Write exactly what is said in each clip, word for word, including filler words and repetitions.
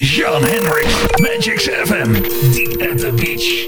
Jean-Henriks, Magix F M, Deep at the Beach.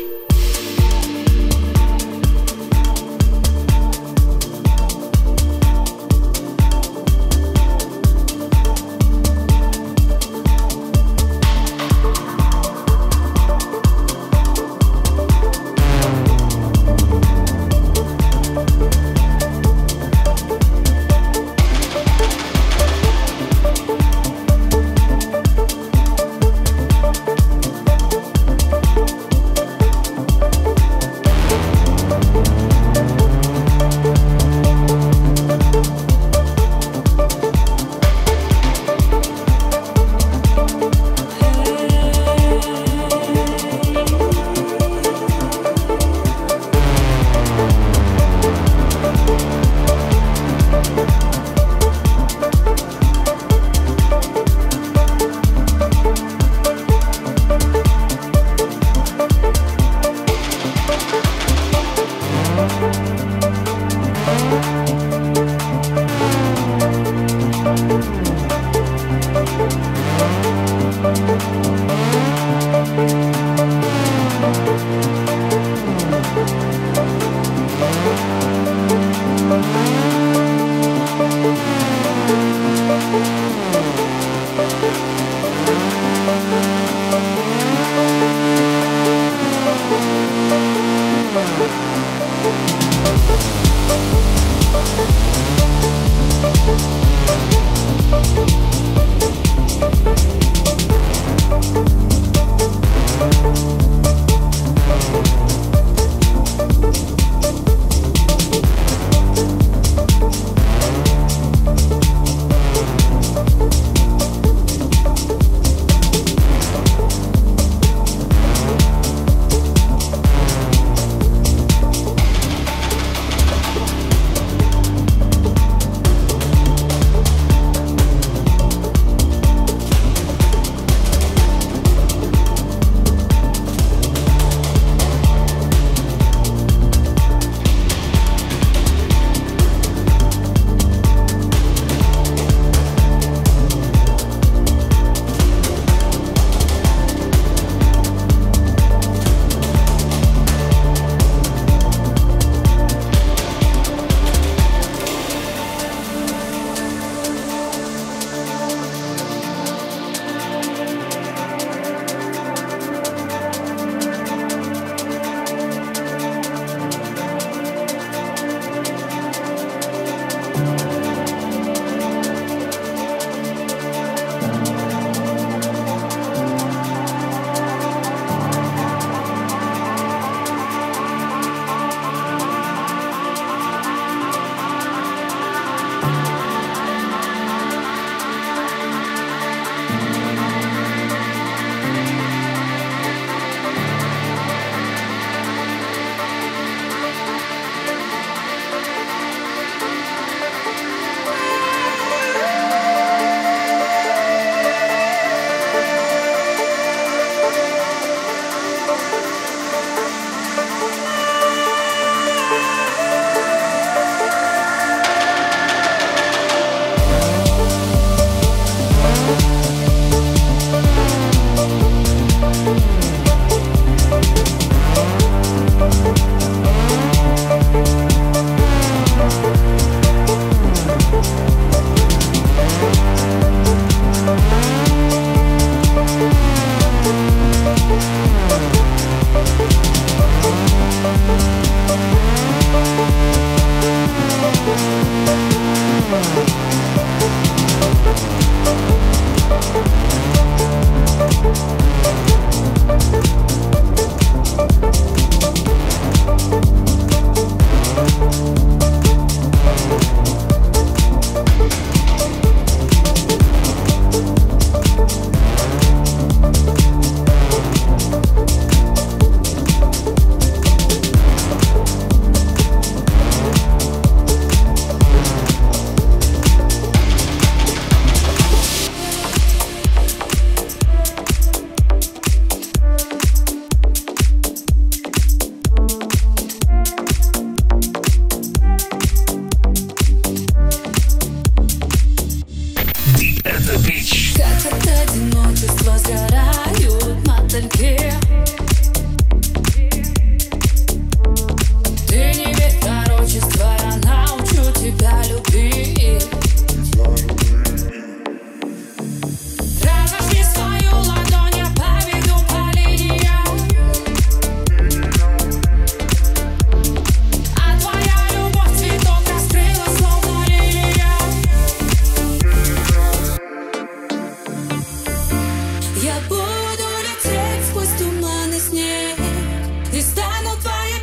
Стану твоей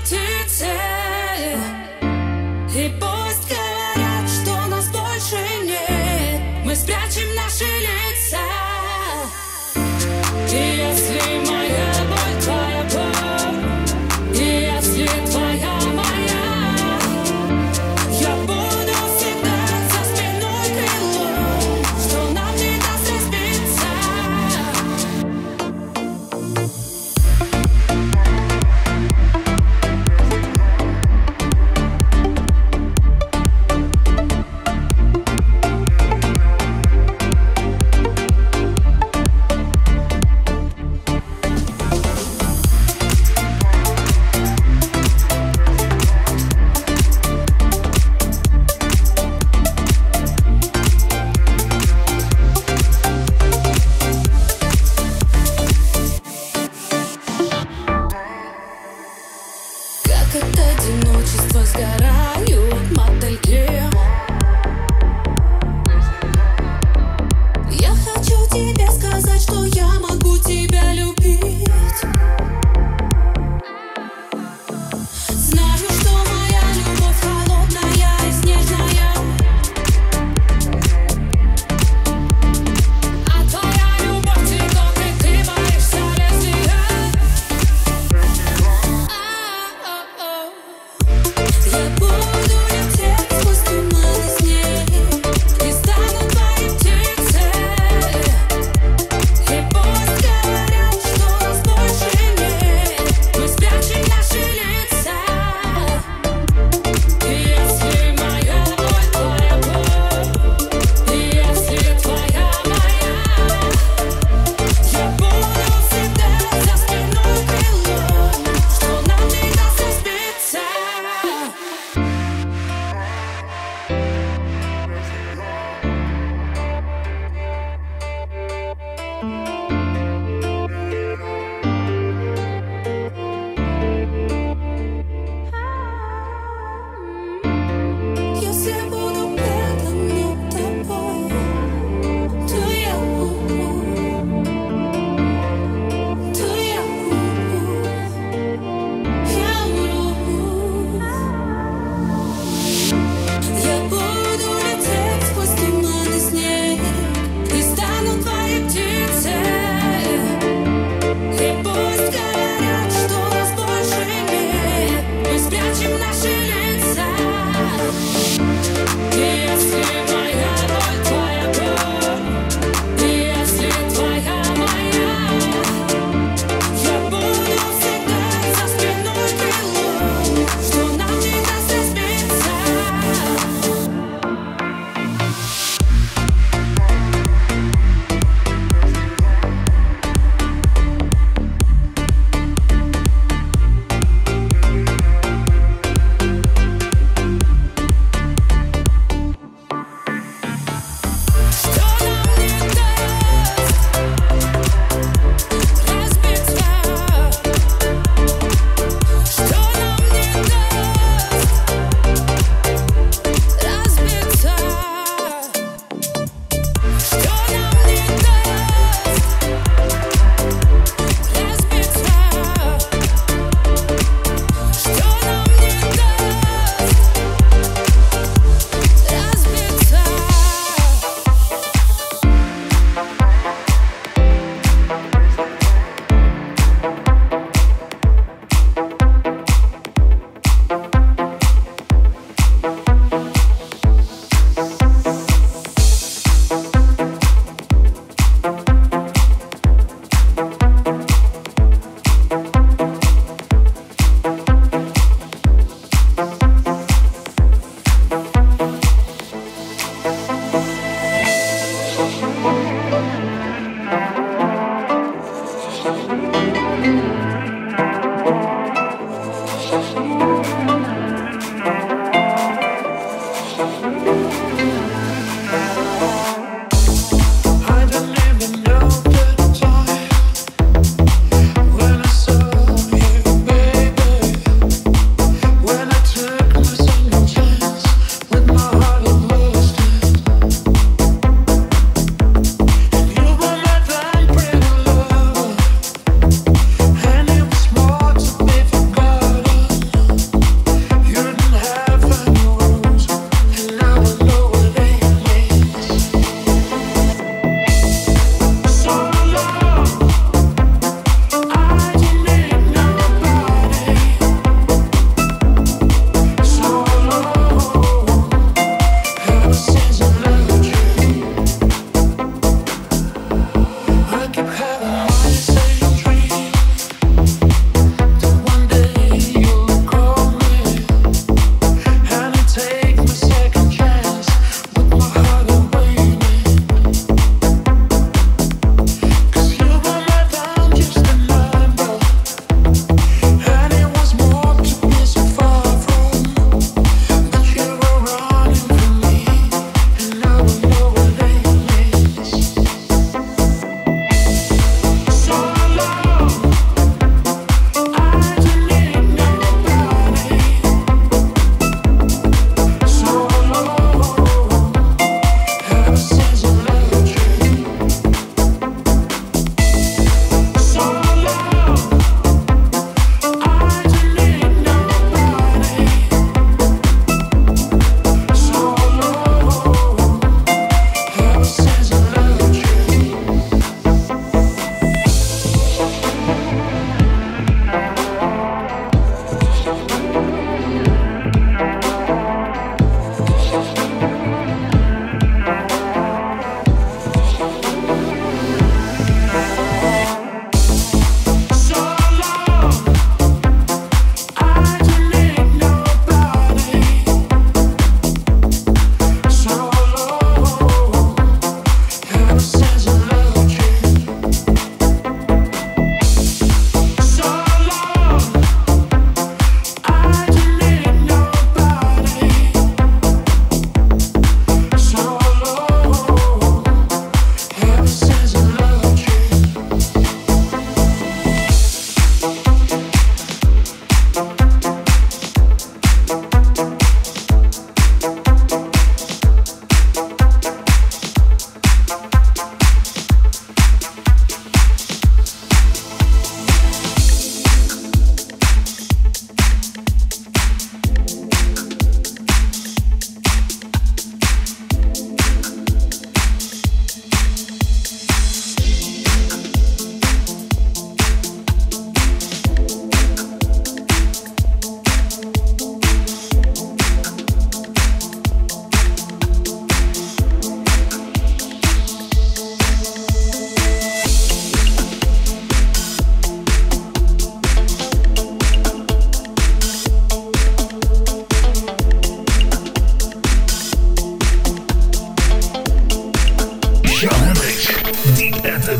птицей.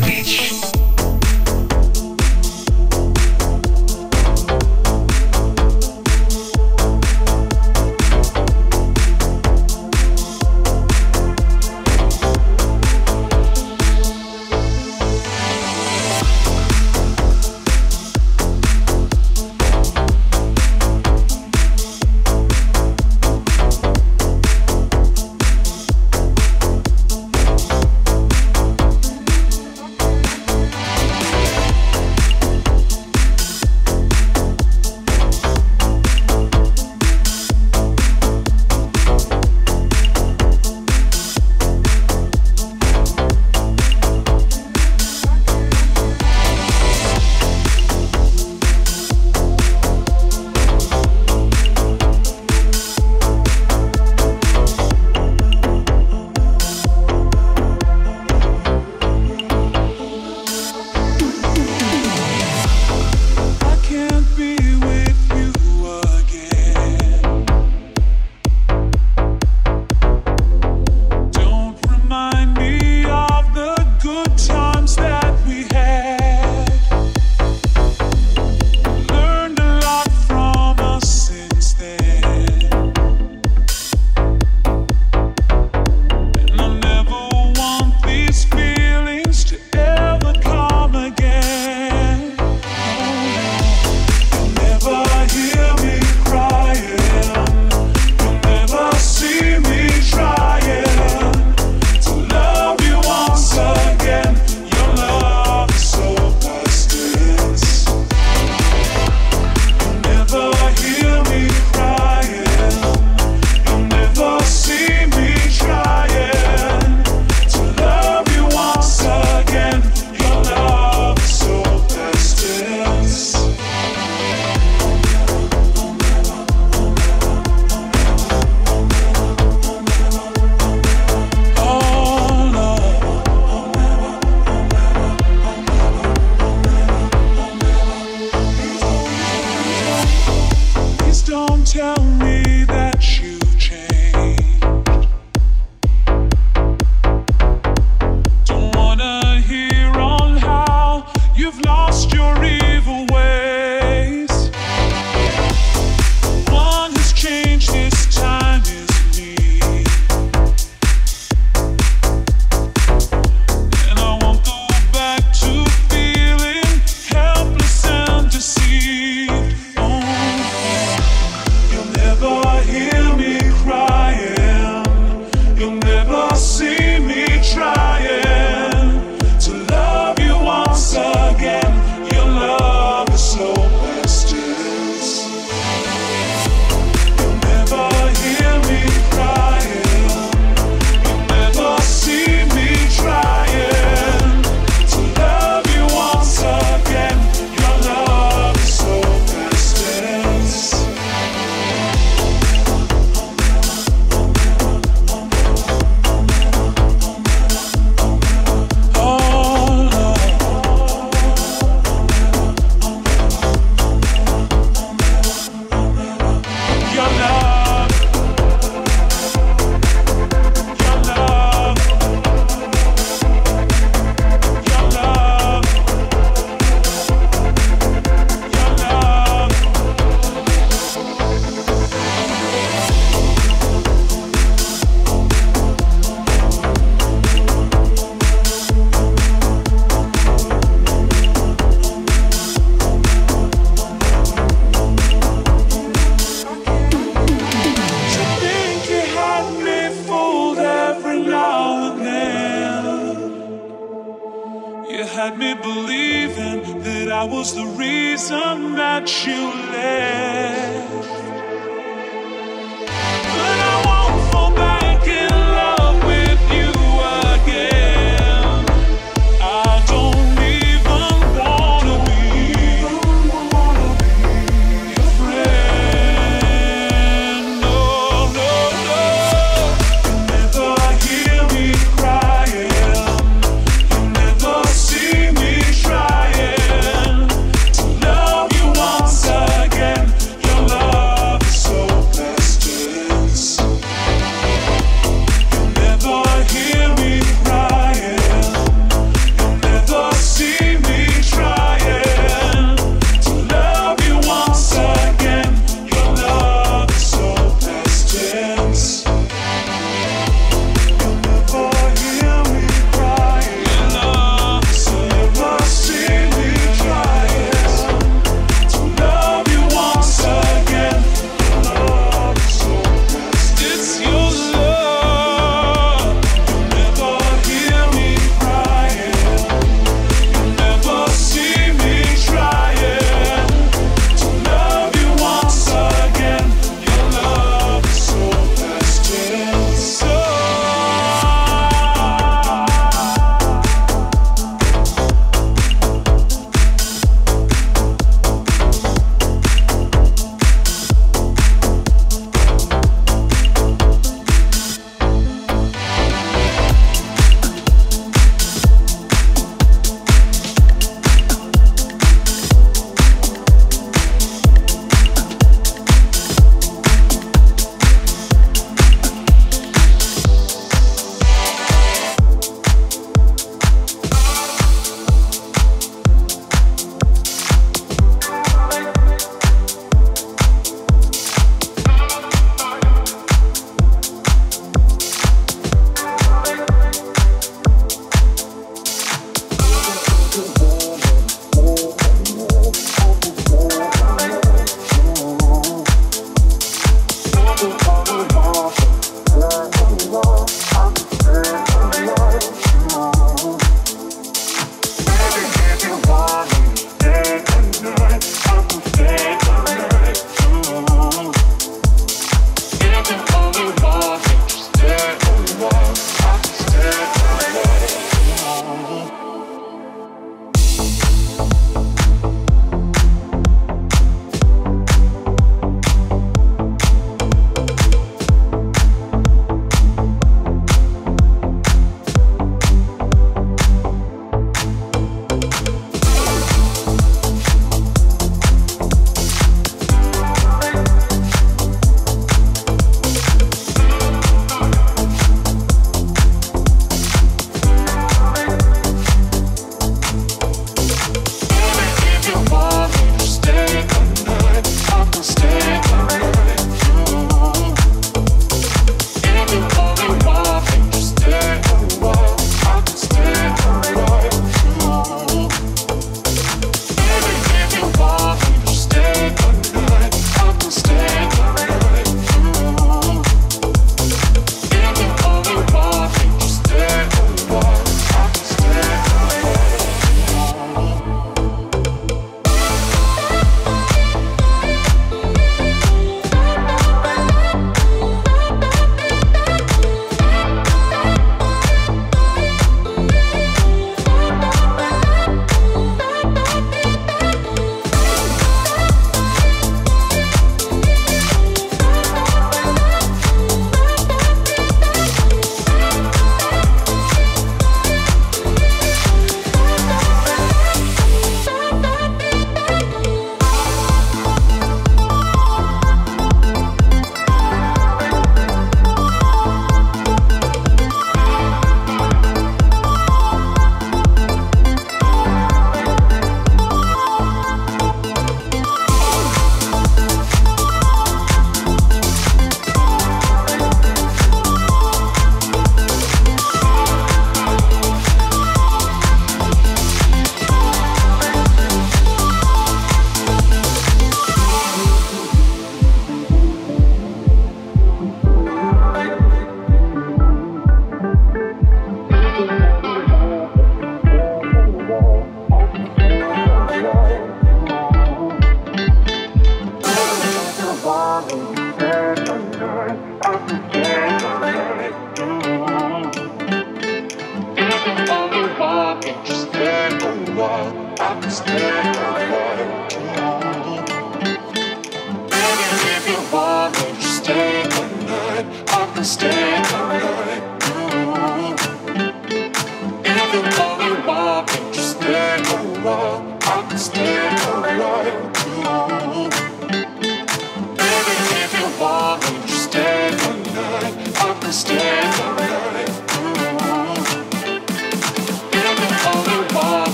Your love.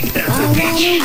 Deep at the Beach.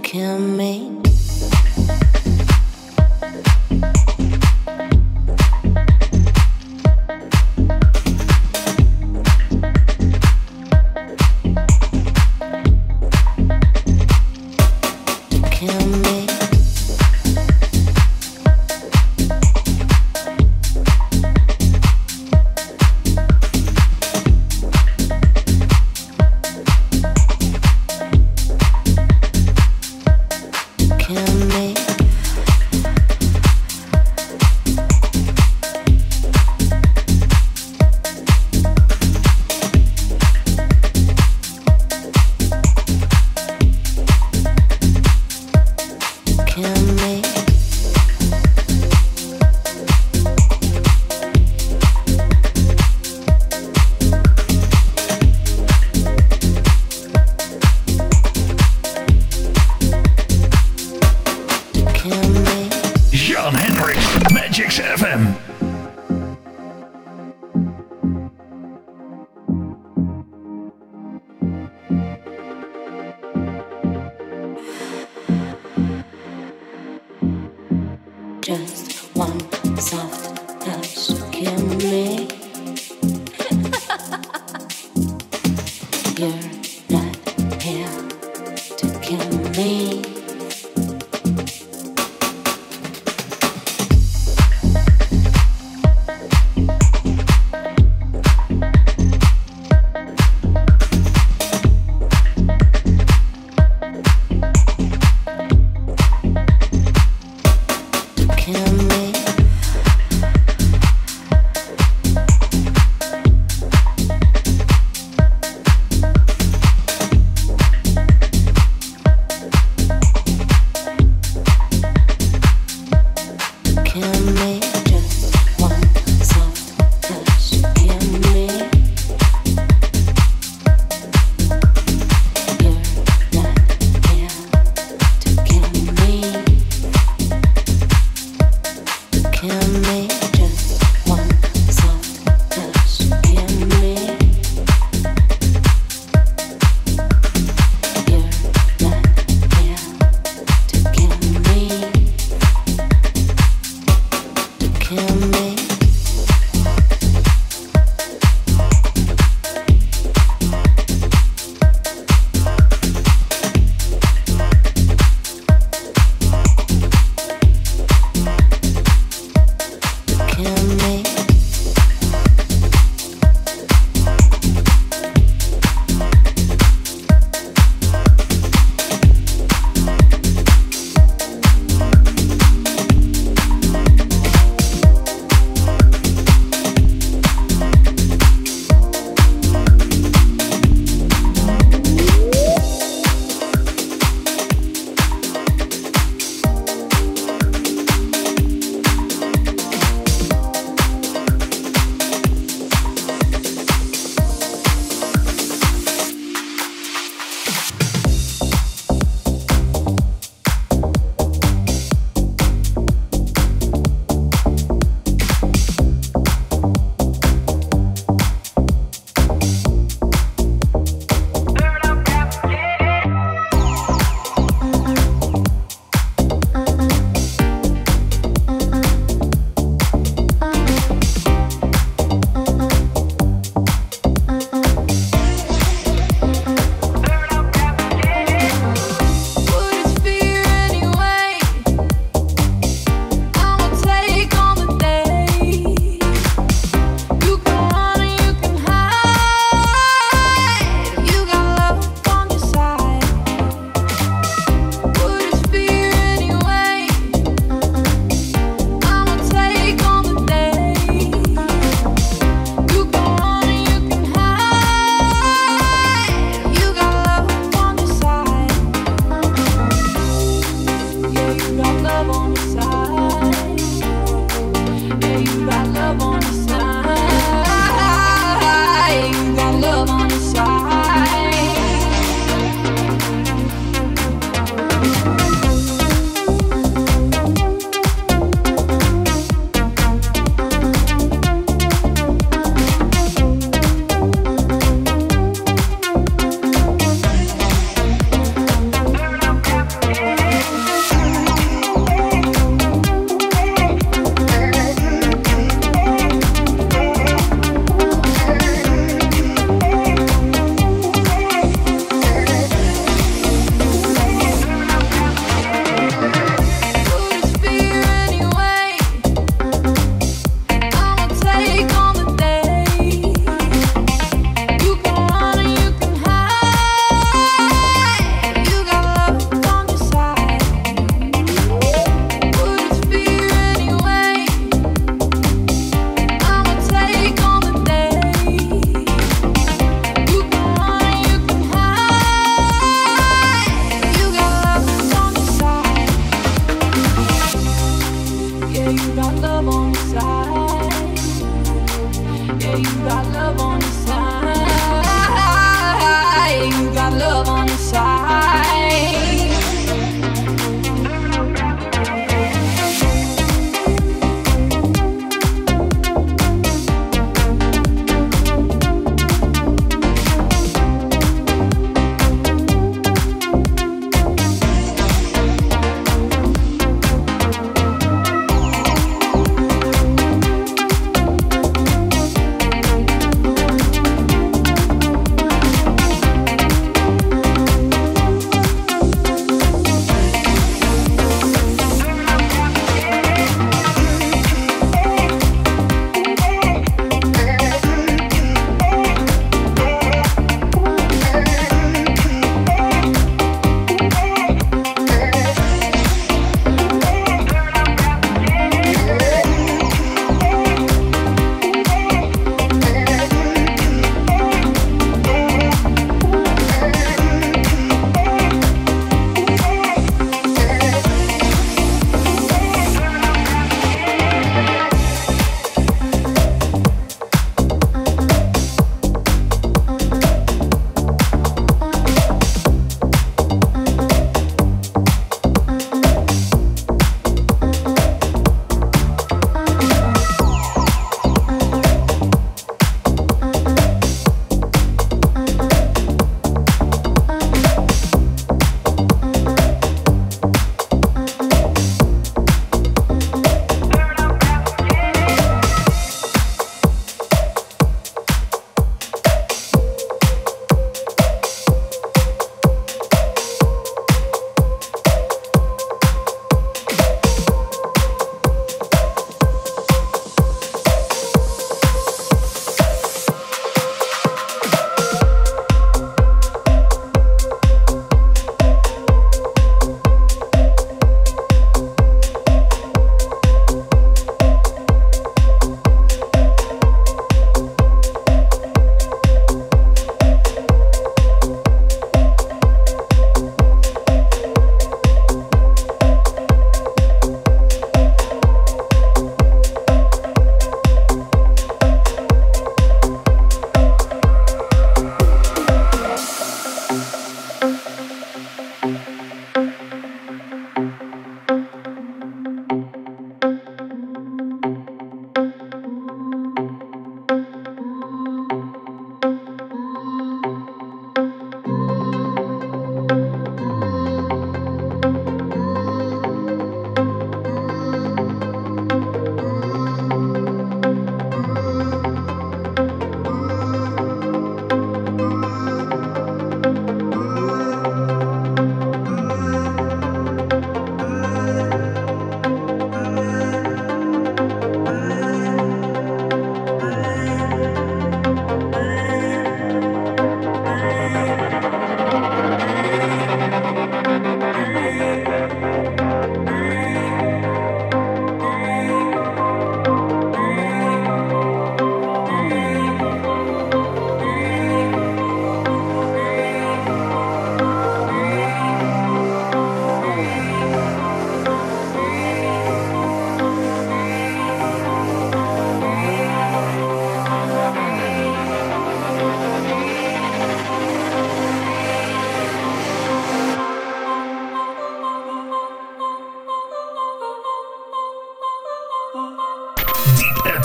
Kill me. Jean-Henriks, Magix F M.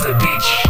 the beach.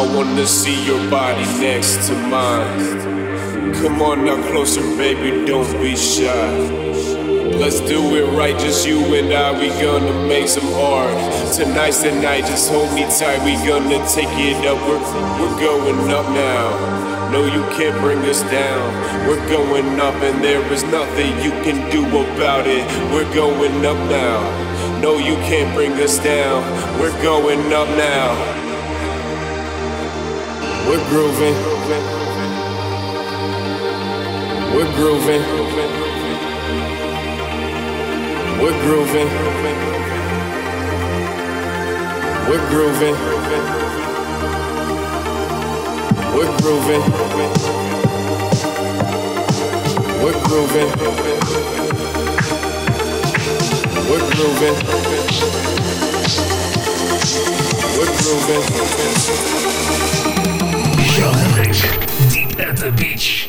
I wanna see your body next to mine. Come on now closer, baby, don't be shy. Let's do it right, just you and I, we gonna make some art. Tonight's the night, just hold me tight, we gonna take it up. We're, we're going up now, no you can't bring us down. We're going up and there is nothing you can do about it. We're going up now, no you can't bring us down. We're going up now. We're grooving. We're grooving. We're grooving. We're grooving. We're grooving. We're grooving. We're grooving. We're grooving. Jean-Henriks, Deep at the Beach.